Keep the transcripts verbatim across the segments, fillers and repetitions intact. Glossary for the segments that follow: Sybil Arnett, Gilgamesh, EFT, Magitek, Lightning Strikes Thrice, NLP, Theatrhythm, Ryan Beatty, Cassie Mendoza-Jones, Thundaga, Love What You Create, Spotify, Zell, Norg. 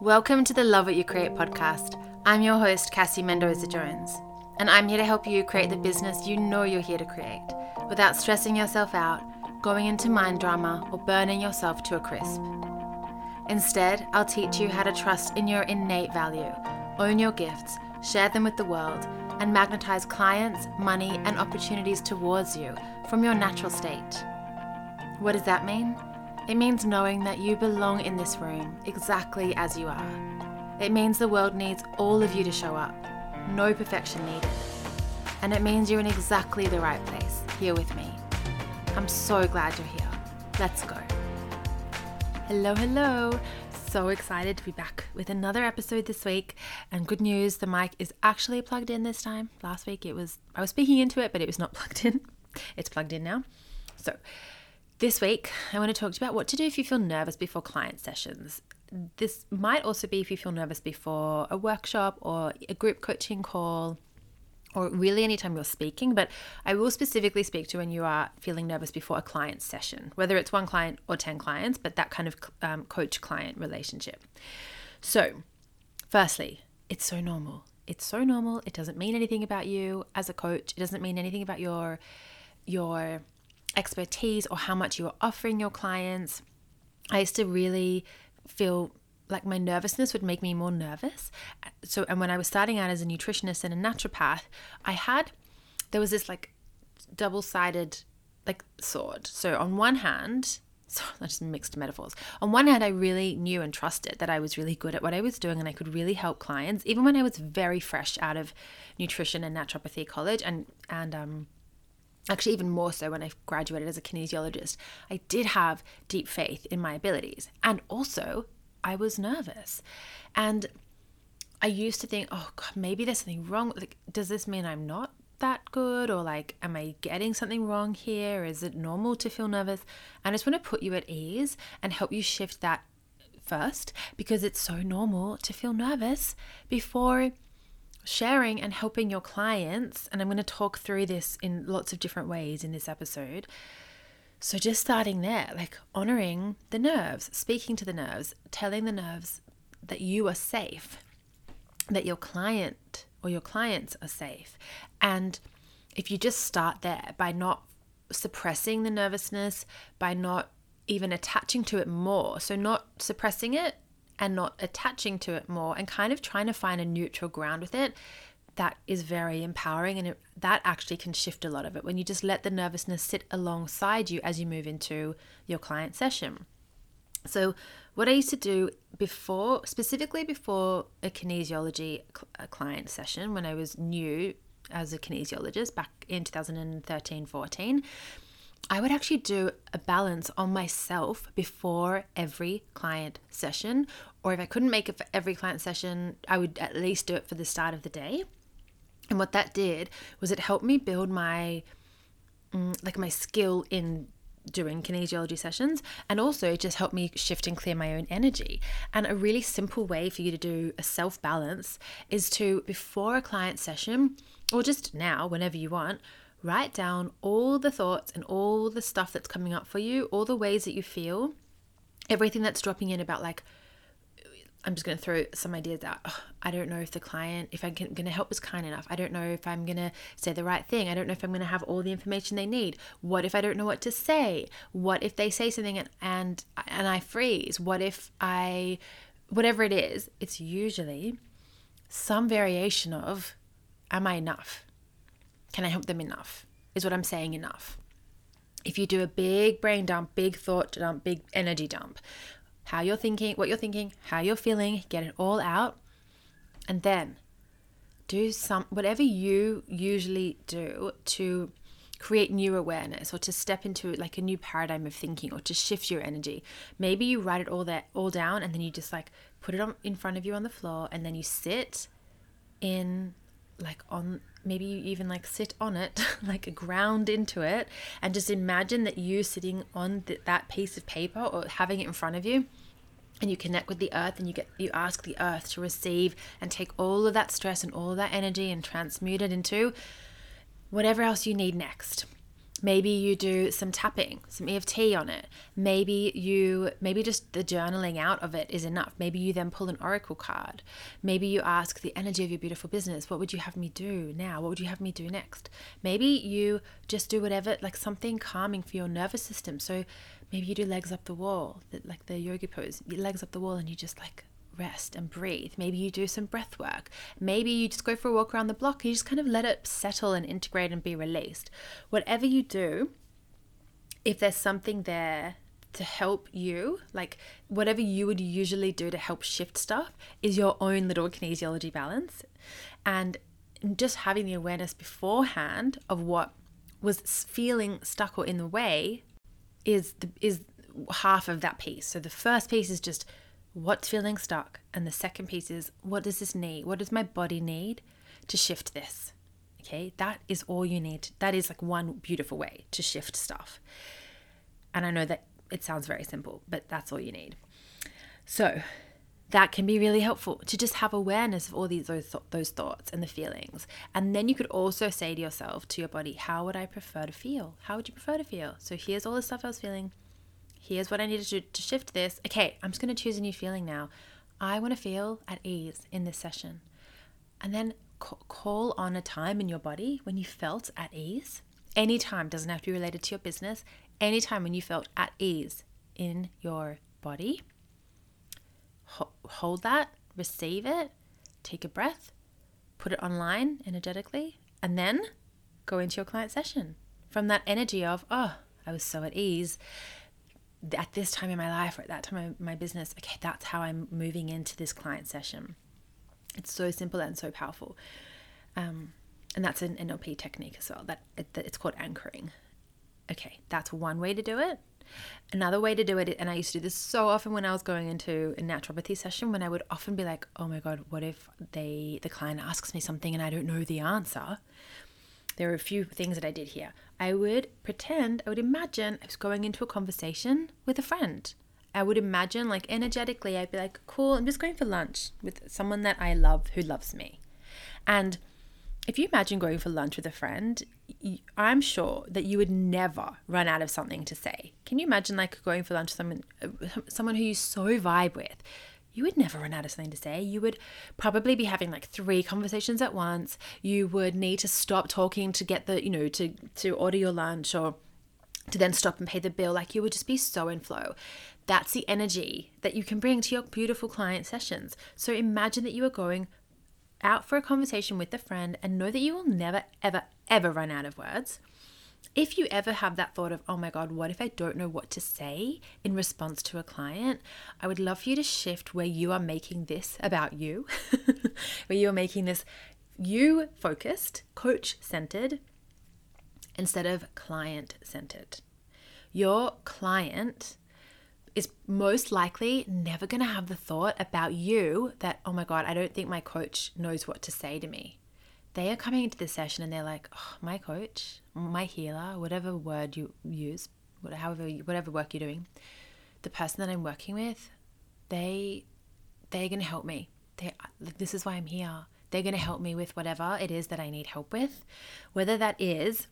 Welcome to the Love What You Create podcast. I'm your host, Cassie Mendoza-Jones, and I'm here to help you create the business you know you're here to create without stressing yourself out, going into mind drama, or burning yourself to a crisp. Instead, I'll teach you how to trust in your innate value, own your gifts, share them with the world, and magnetize clients, money, and opportunities towards you from your natural state. What does that mean? It means knowing that you belong in this room exactly as you are. It means the world needs all of you to show up, no perfection needed. And it means you're in exactly the right place, here with me. I'm so glad you're here. Let's go. Hello, hello. So excited to be back with another episode this week. And good news, the mic is actually plugged in this time. Last week it was, I was speaking into it, but it was not plugged in. It's plugged in now. So this week, I want to talk to you about what to do if you feel nervous before client sessions. This might also be if you feel nervous before a workshop or a group coaching call or really anytime you're speaking, but I will specifically speak to when you are feeling nervous before a client session, whether it's one client or ten clients, but that kind of um, coach-client relationship. So, firstly, it's so normal. It's so normal. It doesn't mean anything about you as a coach. It doesn't mean anything about your your... expertise or how much you are offering your clients. I used to really feel like my nervousness would make me more nervous. So, and when I was starting out as a nutritionist and a naturopath, I had, there was this like double-sided like sword. So on one hand, so I just mixed metaphors. On one hand, I really knew and trusted that I was really good at what I was doing and I could really help clients, even when I was very fresh out of nutrition and naturopathy college and, and, um, actually even more so when I graduated as a kinesiologist, I did have deep faith in my abilities. And also I was nervous. And I used to think, oh God, maybe there's something wrong. Like, does this mean I'm not that good? Or like, am I getting something wrong here? Is it normal to feel nervous? And I just want to put you at ease and help you shift that first, because it's so normal to feel nervous before sharing and helping your clients. And I'm going to talk through this in lots of different ways in this episode. So just starting there, like honoring the nerves, speaking to the nerves, telling the nerves that you are safe, that your client or your clients are safe. And if you just start there by not suppressing the nervousness, by not even attaching to it more, so not suppressing it, and not attaching to it more and kind of trying to find a neutral ground with it, that is very empowering, and it, that actually can shift a lot of it when you just let the nervousness sit alongside you as you move into your client session. So what I used to do before, specifically before a kinesiology cl- client session when I was new as a kinesiologist back in two thousand thirteen fourteen, I would actually do a balance on myself before every client session, or if I couldn't make it for every client session, I would at least do it for the start of the day. And what that did was it helped me build my like my skill in doing kinesiology sessions, and also just helped me shift and clear my own energy. And a really simple way for you to do a self balance is to, before a client session or just now whenever you want, write down all the thoughts and all the stuff that's coming up for you, all the ways that you feel, everything that's dropping in about, like, I'm just going to throw some ideas out. Oh, I don't know if the client, if I'm going to help is kind enough. I don't know if I'm going to say the right thing. I don't know if I'm going to have all the information they need. What if I don't know what to say? What if they say something and and, and I freeze? What if I, whatever it is, it's usually some variation of, am I enough? Can I help them enough? Is what I'm saying enough? If you do a big brain dump, big thought dump, big energy dump, how you're thinking, what you're thinking, how you're feeling, get it all out. And then do some, whatever you usually do to create new awareness or to step into like a new paradigm of thinking or to shift your energy. Maybe you write it all there, all down, and then you just like put it on in front of you on the floor, and then you sit in like on, maybe you even like sit on it, like ground into it, and just imagine that you sitting on th- that piece of paper or having it in front of you, and you connect with the earth, and you get, you ask the earth to receive and take all of that stress and all of that energy and transmute it into whatever else you need next. Maybe you do some tapping, some E F T on it. Maybe you, maybe just the journaling out of it is enough. Maybe you then pull an oracle card. Maybe you ask the energy of your beautiful business, what would you have me do now? What would you have me do next? Maybe you just do whatever, like something calming for your nervous system. So maybe you do legs up the wall, like the yogi pose, your legs up the wall, and you just like rest and breathe. Maybe you do some breath work. Maybe you just go for a walk around the block and you just kind of let it settle and integrate and be released. Whatever you do, if there's something there to help you, like whatever you would usually do to help shift stuff is your own little kinesiology balance. And just having the awareness beforehand of what was feeling stuck or in the way is the, is half of that piece. So the first piece is just what's feeling stuck, and the second piece is what does this need? What does my body need to shift this? Okay, that is all you need. That is like one beautiful way to shift stuff. And I know that it sounds very simple, but that's all you need. So that can be really helpful to just have awareness of all these those, those thoughts and the feelings. And then you could also say to yourself, to your body, how would I prefer to feel? How would you prefer to feel? So here's all the stuff I was feeling. Here's what I needed to, to shift this. Okay, I'm just going to choose a new feeling now. I want to feel at ease in this session. And then c- call on a time in your body when you felt at ease. Anytime, doesn't have to be related to your business. Anytime when you felt at ease in your body. Ho- hold that, receive it, take a breath, put it online energetically, and then go into your client session from that energy of, oh, I was so at ease at this time in my life or at that time in my business. Okay, that's how I'm moving into this client session. It's so simple and so powerful. Um, and that's an N L P technique as well. That it's called anchoring. Okay, that's one way to do it. Another way to do it, and I used to do this so often when I was going into a naturopathy session, when I would often be like, oh my God, what if they the client asks me something and I don't know the answer? There were a few things that I did here. I would pretend, I would imagine I was going into a conversation with a friend. I would imagine, like energetically, I'd be like, cool, I'm just going for lunch with someone that I love who loves me. And if you imagine going for lunch with a friend, I'm sure that you would never run out of something to say. Can you imagine like going for lunch with someone, someone who you so vibe with? You would never run out of something to say. You would probably be having like three conversations at once. You would need to stop talking to get the, you know, to, to order your lunch or to then stop and pay the bill. Like you would just be so in flow. That's the energy that you can bring to your beautiful client sessions. So imagine that you are going out for a conversation with a friend and know that you will never, ever, ever run out of words. If you ever have that thought of, oh my God, what if I don't know what to say in response to a client? I would love for you to shift where you are making this about you, where you are making this you focused, coach centered, instead of client centered. Your client is most likely never going to have the thought about you that, oh my God, I don't think my coach knows what to say to me. They are coming into the session and they're like, oh, my coach, my healer, whatever word you use, however, whatever work you're doing, the person that I'm working with, they, they're going to help me. They, this is why I'm here. They're going to help me with whatever it is that I need help with, whether that is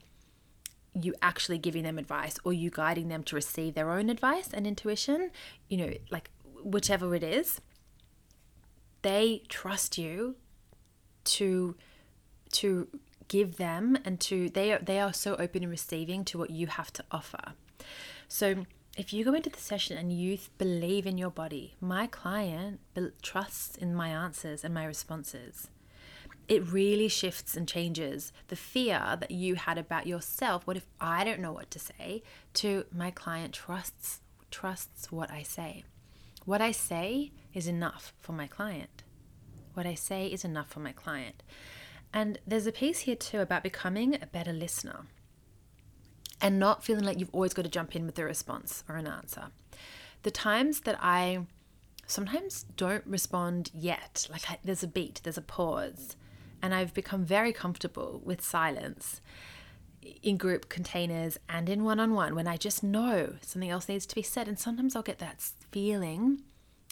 you actually giving them advice or you guiding them to receive their own advice and intuition, you know, like whichever it is, they trust you to to give them, and to they are, they are so open and receiving to what you have to offer. So if you go into the session and you believe in your body, my client trusts in my answers and my responses, it really shifts and changes the fear that you had about yourself. What if I don't know what to say? To my client trusts trusts what I say. What I say is enough for my client. What I say is enough for my client. And there's a piece here too about becoming a better listener and not feeling like you've always got to jump in with a response or an answer. The times that I sometimes don't respond yet, like I, there's a beat, there's a pause, and I've become very comfortable with silence in group containers and in one-on-one when I just know something else needs to be said. And sometimes I'll get that feeling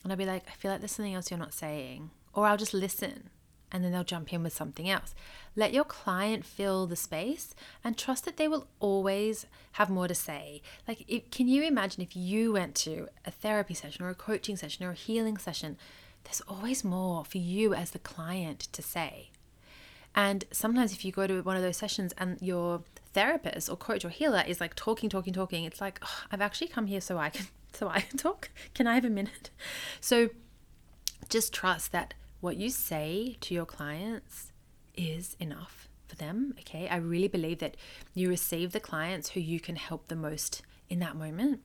and I'll be like, I feel like there's something else you're not saying. Or I'll just listen. and then they'll jump in with something else. Let your client fill the space and trust that they will always have more to say. Like, if, can you imagine if you went to a therapy session or a coaching session or a healing session? There's always more for you as the client to say. And sometimes if you go to one of those sessions and your therapist or coach or healer is like talking, talking, talking, it's like, oh, I've actually come here so I can, so I can talk. Can I have a minute? So just trust that what you say to your clients is enough for them. Okay. I really believe that you receive the clients who you can help the most in that moment.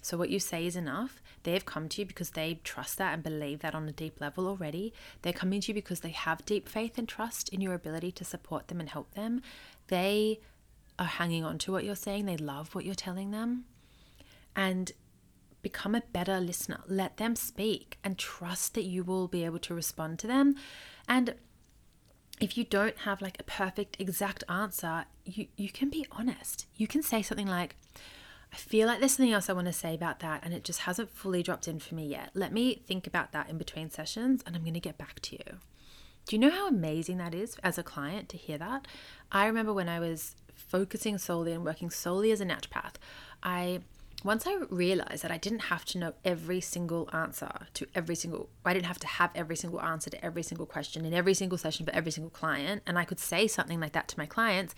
So what you say is enough. They've come to you because they trust that and believe that on a deep level already. They're coming to you because they have deep faith and trust in your ability to support them and help them. They are hanging on to what you're saying. They love what you're telling them. And become a better listener. Let them speak and trust that you will be able to respond to them. And if you don't have like a perfect exact answer, you, you can be honest. You can say something like, I feel like there's something else I want to say about that and it just hasn't fully dropped in for me yet. Let me think about that in between sessions and I'm going to get back to you. Do you know how amazing that is as a client to hear that? I remember when I was focusing solely and working solely as a naturopath, I once I realized that I didn't have to know every single answer to every single, I didn't have to have every single answer to every single question in every single session for every single client, and I could say something like that to my clients,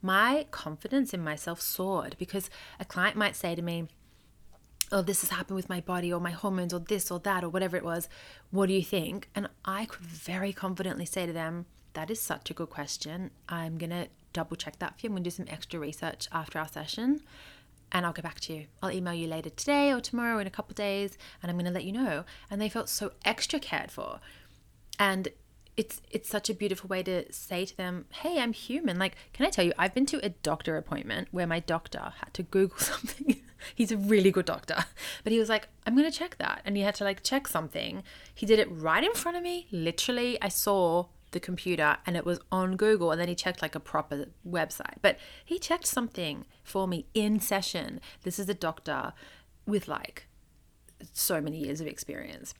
my confidence in myself soared because a client might say to me, oh, this has happened with my body or my hormones or this or that or whatever it was. What do you think? And I could very confidently say to them, that is such a good question. I'm going to double check that for you. I'm going to do some extra research after our session and I'll get back to you. I'll email you later today or tomorrow in a couple of days and I'm going to let you know. And they felt so extra cared for. And It's it's such a beautiful way to say to them, hey, I'm human. Like, can I tell you, I've been to a doctor appointment where my doctor had to Google something. He's a really good doctor. But he was like, I'm going to check that. And he had to like check something. He did it right in front of me. Literally, I saw the computer and it was on Google. And then he checked like a proper website. But he checked something for me in session. This is a doctor with like so many years of experience.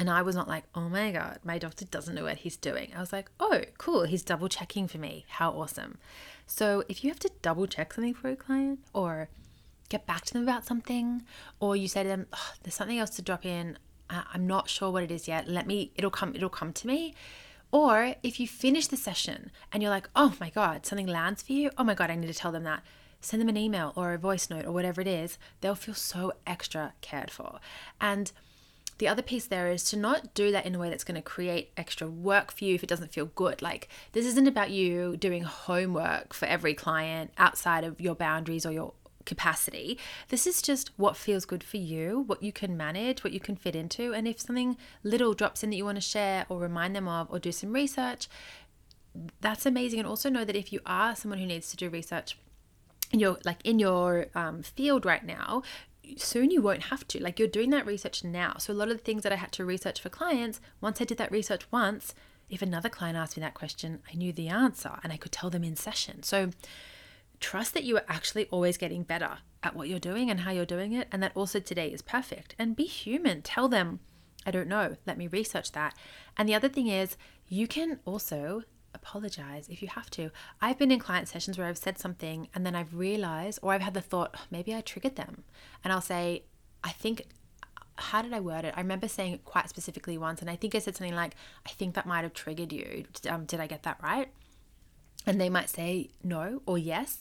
And I was not like, oh my God, my doctor doesn't know what he's doing. I was like, oh, cool. He's double checking for me. How awesome. So if you have to double check something for a client or get back to them about something, or you say to them, oh, there's something else to drop in. I'm not sure what it is yet. Let me, it'll come, it'll come to me. Or if you finish the session and you're like, oh my God, something lands for you. Oh my God, I need to tell them that. Send them an email or a voice note or whatever it is. They'll feel so extra cared for. And the other piece there is to not do that in a way that's going to create extra work for you if it doesn't feel good. Like, this isn't about you doing homework for every client outside of your boundaries or your capacity. This is just what feels good for you, what you can manage, what you can fit into. And if something little drops in that you want to share or remind them of or do some research, that's amazing. And also know that if you are someone who needs to do research, you're like in your um, field right now, soon you won't have to. Like, you're doing that research now. So a lot of the things that I had to research for clients, once I did that research once, if another client asked me that question, I knew the answer and I could tell them in session. So trust that you are actually always getting better at what you're doing and how you're doing it, and that also today is perfect. And be human. Tell them, I don't know, let me research that. And the other thing is, you can also apologize if you have to. I've been in client sessions where I've said something and then I've realized, or I've had the thought, oh, maybe I triggered them. And I'll say, I think, how did I word it? I remember saying it quite specifically once, and I think I said something like, I think that might have triggered you. Um, did I get that right? And they might say no or yes.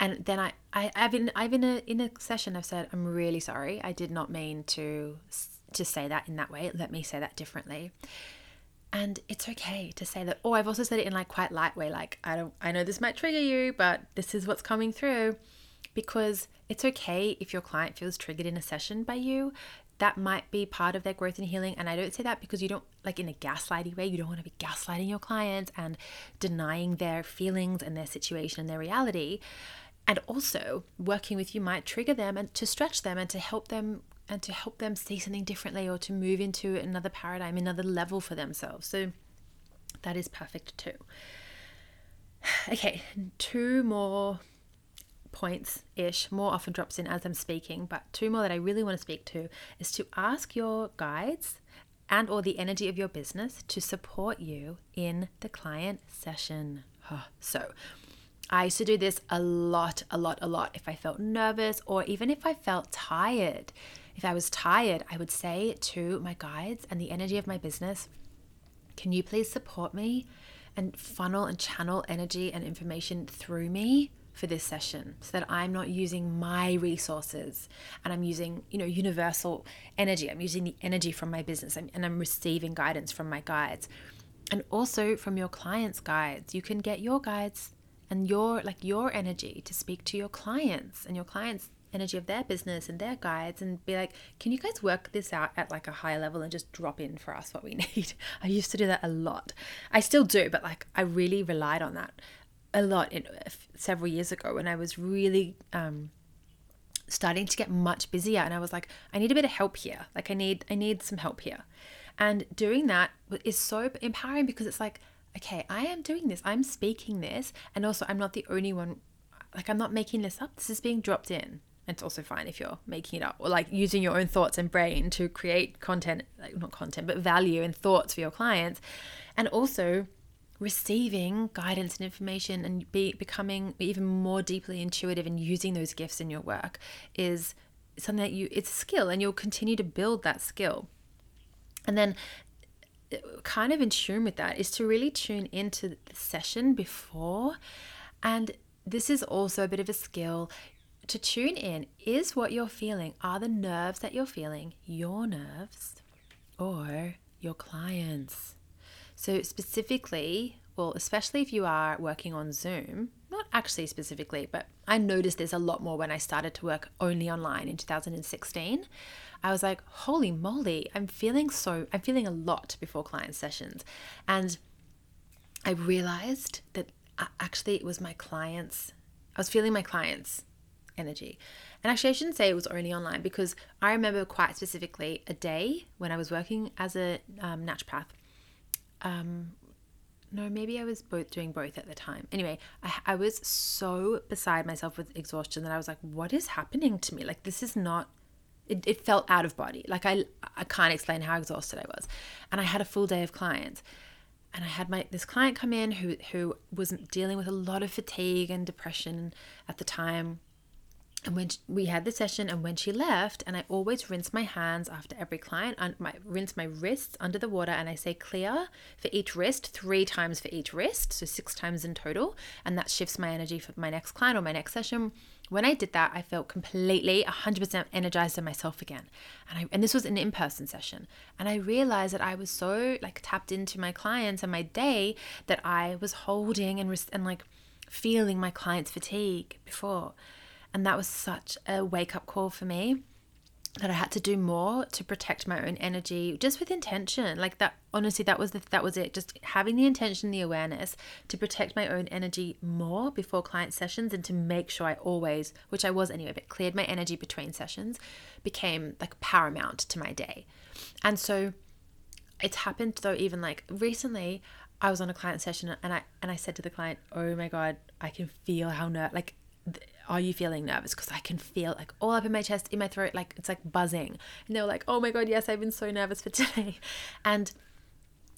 And then I, I I've been, I've been a, in a session, I've said, I'm really sorry. I did not mean to to say that in that way. Let me say that differently. And it's okay to say that. Oh, I've also said it in like quite light way. Like, I don't, I know this might trigger you, but this is what's coming through, because it's okay if your client feels triggered in a session by you. That might be part of their growth and healing. And I don't say that because you don't, like in a gaslighty way, you don't want to be gaslighting your clients and denying their feelings and their situation and their reality. And also working with you might trigger them and to stretch them and to help them and to help them see something differently or to move into another paradigm, another level for themselves. So that is perfect too. Okay, two more points-ish, more often drops in as I'm speaking, but two more that I really want to speak to is to ask your guides and or the energy of your business to support you in the client session. So I used to do this a lot, a lot, a lot. If I felt nervous or even if I felt tired, if I was tired, I would say to my guides and the energy of my business, can you please support me and funnel and channel energy and information through me for this session so that I'm not using my resources and I'm using, you know, universal energy. I'm using the energy from my business and, and I'm receiving guidance from my guides and also from your clients' guides. You can get your guides and your, like your energy to speak to your clients and your clients' energy of their business and their guides and be like, can you guys work this out at like a higher level and just drop in for us what we need? I used to do that a lot. I still do, but like I really relied on that a lot in, several years ago when I was really um, starting to get much busier and I was like, I need a bit of help here. Like I need, I need some help here. And doing that is so empowering because it's like, okay, I am doing this. I'm speaking this. And also I'm not the only one, like I'm not making this up. This is being dropped in. And it's also fine if you're making it up or like using your own thoughts and brain to create content, like not content, but value and thoughts for your clients. And also receiving guidance and information and be becoming even more deeply intuitive and using those gifts in your work is something that you, it's a skill and you'll continue to build that skill. And then kind of in tune with that is to really tune into the session before. And this is also a bit of a skill to tune in. Is what you're feeling, are the nerves that you're feeling your nerves or your clients? So specifically, well, especially if you are working on Zoom, not actually specifically, but I noticed this a lot more when I started to work only online in two thousand sixteen. I was like, holy moly, I'm feeling so, I'm feeling a lot before client sessions. And I realized that actually it was my clients, I was feeling my clients' energy. And actually I shouldn't say it was only online because I remember quite specifically a day when I was working as a um, naturopath. Um, no, maybe I was both doing both at the time. Anyway, I, I was so beside myself with exhaustion that I was like, what is happening to me? Like, this is not, it, it felt out of body. Like I, I can't explain how exhausted I was. And I had a full day of clients and I had my, this client come in who, who was dealing with a lot of fatigue and depression at the time. And when she, we had the session and when she left, and I always rinse my hands after every client, and my rinse my wrists under the water, and I say clear for each wrist, three times for each wrist, so six times in total, and that shifts my energy for my next client or my next session. When I did that, I felt completely one hundred percent energized in myself again. And I, and this was an in-person session. And I realized that I was so like tapped into my clients and my day that I was holding and, and like feeling my clients' fatigue before. And that was such a wake-up call for me that I had to do more to protect my own energy, just with intention. Like that, honestly, that was the, that was it. Just having the intention, the awareness to protect my own energy more before client sessions and to make sure I always, which I was anyway, but cleared my energy between sessions became like paramount to my day. And so it's happened though, even like recently I was on a client session and I, and I said to the client, oh my God, I can feel how ner-, like, are you feeling nervous? Because I can feel like all up in my chest, in my throat, like it's like buzzing. And they were like, oh my God, yes, I've been so nervous for today. And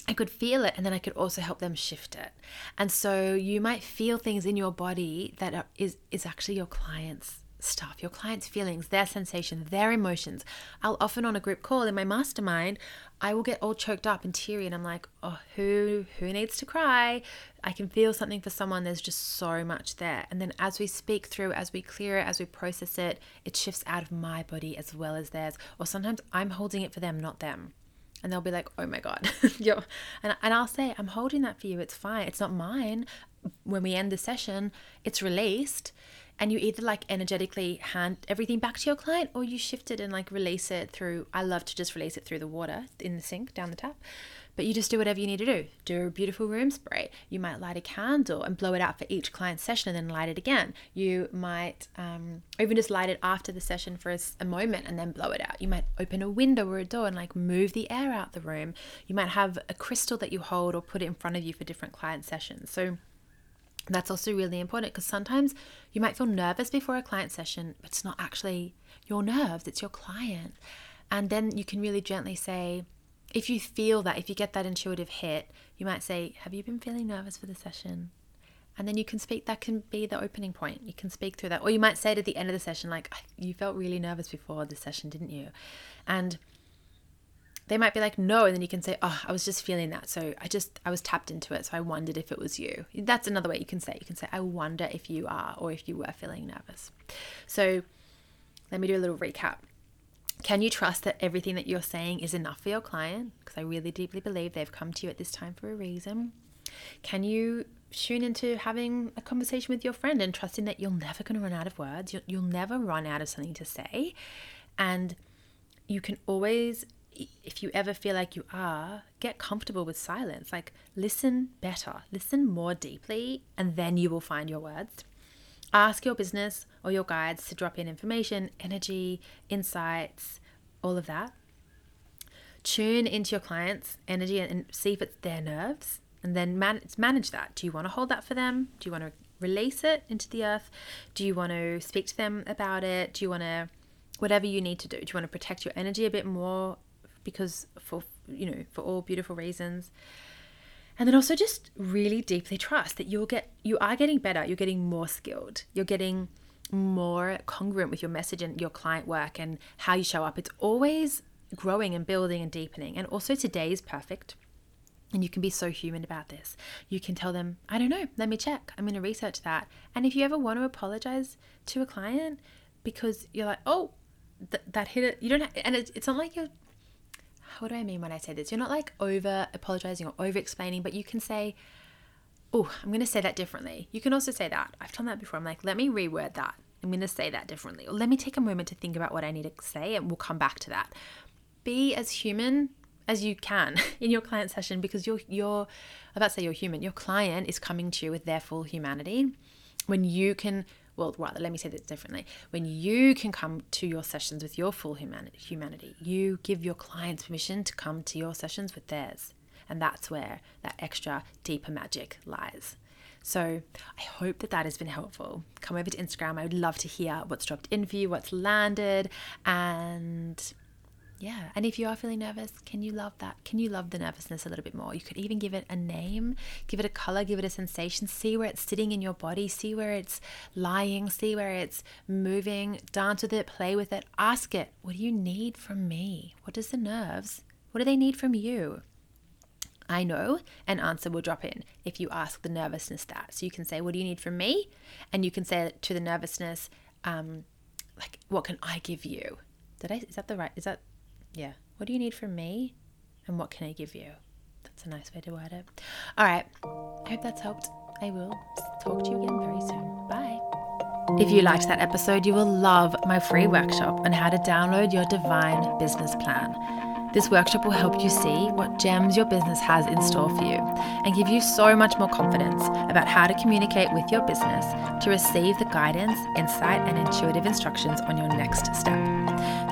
I could feel it. And then I could also help them shift it. And so you might feel things in your body that are, is, is actually your client's stuff, your client's feelings, their sensation, their emotions. I'll often on a group call in my mastermind, I will get all choked up and teary and I'm like, oh, who, who needs to cry? I can feel something for someone. There's just so much there. And then as we speak through, as we clear it, as we process it, it shifts out of my body as well as theirs. Or sometimes I'm holding it for them, not them. And they'll be like, oh my God. Yo. And, and I'll say, I'm holding that for you. It's fine. It's not mine. When we end the session, it's released. And you either like energetically hand everything back to your client or you shift it and like release it through, I love to just release it through the water in the sink, down the tap, but you just do whatever you need to do. Do a beautiful room spray. You might light a candle and blow it out for each client session and then light it again. You might um, even just light it after the session for a, a moment and then blow it out. You might open a window or a door and like move the air out the room. You might have a crystal that you hold or put it in front of you for different client sessions. So that's also really important because sometimes you might feel nervous before a client session, but it's not actually your nerves, it's your client. And then you can really gently say, if you feel that, if you get that intuitive hit, you might say, have you been feeling nervous for the session? And then you can speak, that can be the opening point. You can speak through that. Or you might say it at the end of the session, like, you felt really nervous before the session, didn't you? And they might be like, no. And then you can say, oh, I was just feeling that. So I just, I was tapped into it. So I wondered if it was you. That's another way you can say it. You can say, I wonder if you are, or if you were feeling nervous. So let me do a little recap. Can you trust that everything that you're saying is enough for your client? Because I really deeply believe they've come to you at this time for a reason. Can you tune into having a conversation with your friend and trusting that you're never going to run out of words? You'll, you'll never run out of something to say. And you can always, if you ever feel like you are, get comfortable with silence. Like, listen better, listen more deeply, and then you will find your words. Ask your business or your guides to drop in information, energy, insights, all of that. Tune into your client's energy and see if it's their nerves. And then man- manage that. Do you want to hold that for them? Do you want to release it into the earth? Do you want to speak to them about it? Do you want to, whatever you need to do, do you want to protect your energy a bit more? Because for, you know, for all beautiful reasons. And then also just really deeply trust that you'll get, you are getting better. You're getting more skilled. You're getting more congruent with your message and your client work and how you show up. It's always growing and building and deepening. And also today is perfect. And you can be so human about this. You can tell them, I don't know, let me check. I'm going to research that. And if you ever want to apologize to a client because you're like, oh, th- that hit it. You don't have, and it, it's not like you're, what do I mean when I say this? You're not like over apologizing or over explaining, but you can say, oh, I'm going to say that differently. You can also say that. I've done that before. I'm like, let me reword that. I'm going to say that differently. Or let me take a moment to think about what I need to say and we'll come back to that. Be as human as you can in your client session, because you're, you're about to say you're human. Your client is coming to you with their full humanity. When you can, well, rather, let me say this differently. When you can come to your sessions with your full humanity, you give your clients permission to come to your sessions with theirs. And that's where that extra deeper magic lies. So I hope that that has been helpful. Come over to Instagram. I would love to hear what's dropped in for you, what's landed, and yeah. And if you are feeling nervous, can you love that? Can you love the nervousness a little bit more? You could even give it a name, give it a color, give it a sensation, see where it's sitting in your body, see where it's lying, see where it's moving, dance with it, play with it, ask it, what do you need from me? What does the nerves, what do they need from you? I know an answer will drop in if you ask the nervousness that. So you can say, what do you need from me? And you can say to the nervousness, um, like, what can I give you? Did I, is that the right, is that, yeah. What do you need from me? And what can I give you? That's a nice way to word it. All right. I hope that's helped. I will talk to you again very soon. Bye. If you liked that episode, you will love my free workshop on how to download your divine business plan. This workshop will help you see what gems your business has in store for you and give you so much more confidence about how to communicate with your business to receive the guidance, insight, and intuitive instructions on your next step.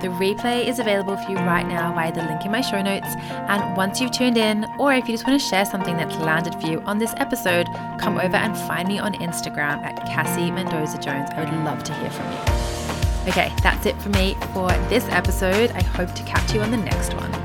The replay is available for you right now via the link in my show notes. And once you've tuned in, or if you just want to share something that's landed for you on this episode, come over and find me on Instagram at Cassie Mendoza-Jones. I would love to hear from you. Okay, that's it for me for this episode. I hope to catch you on the next one.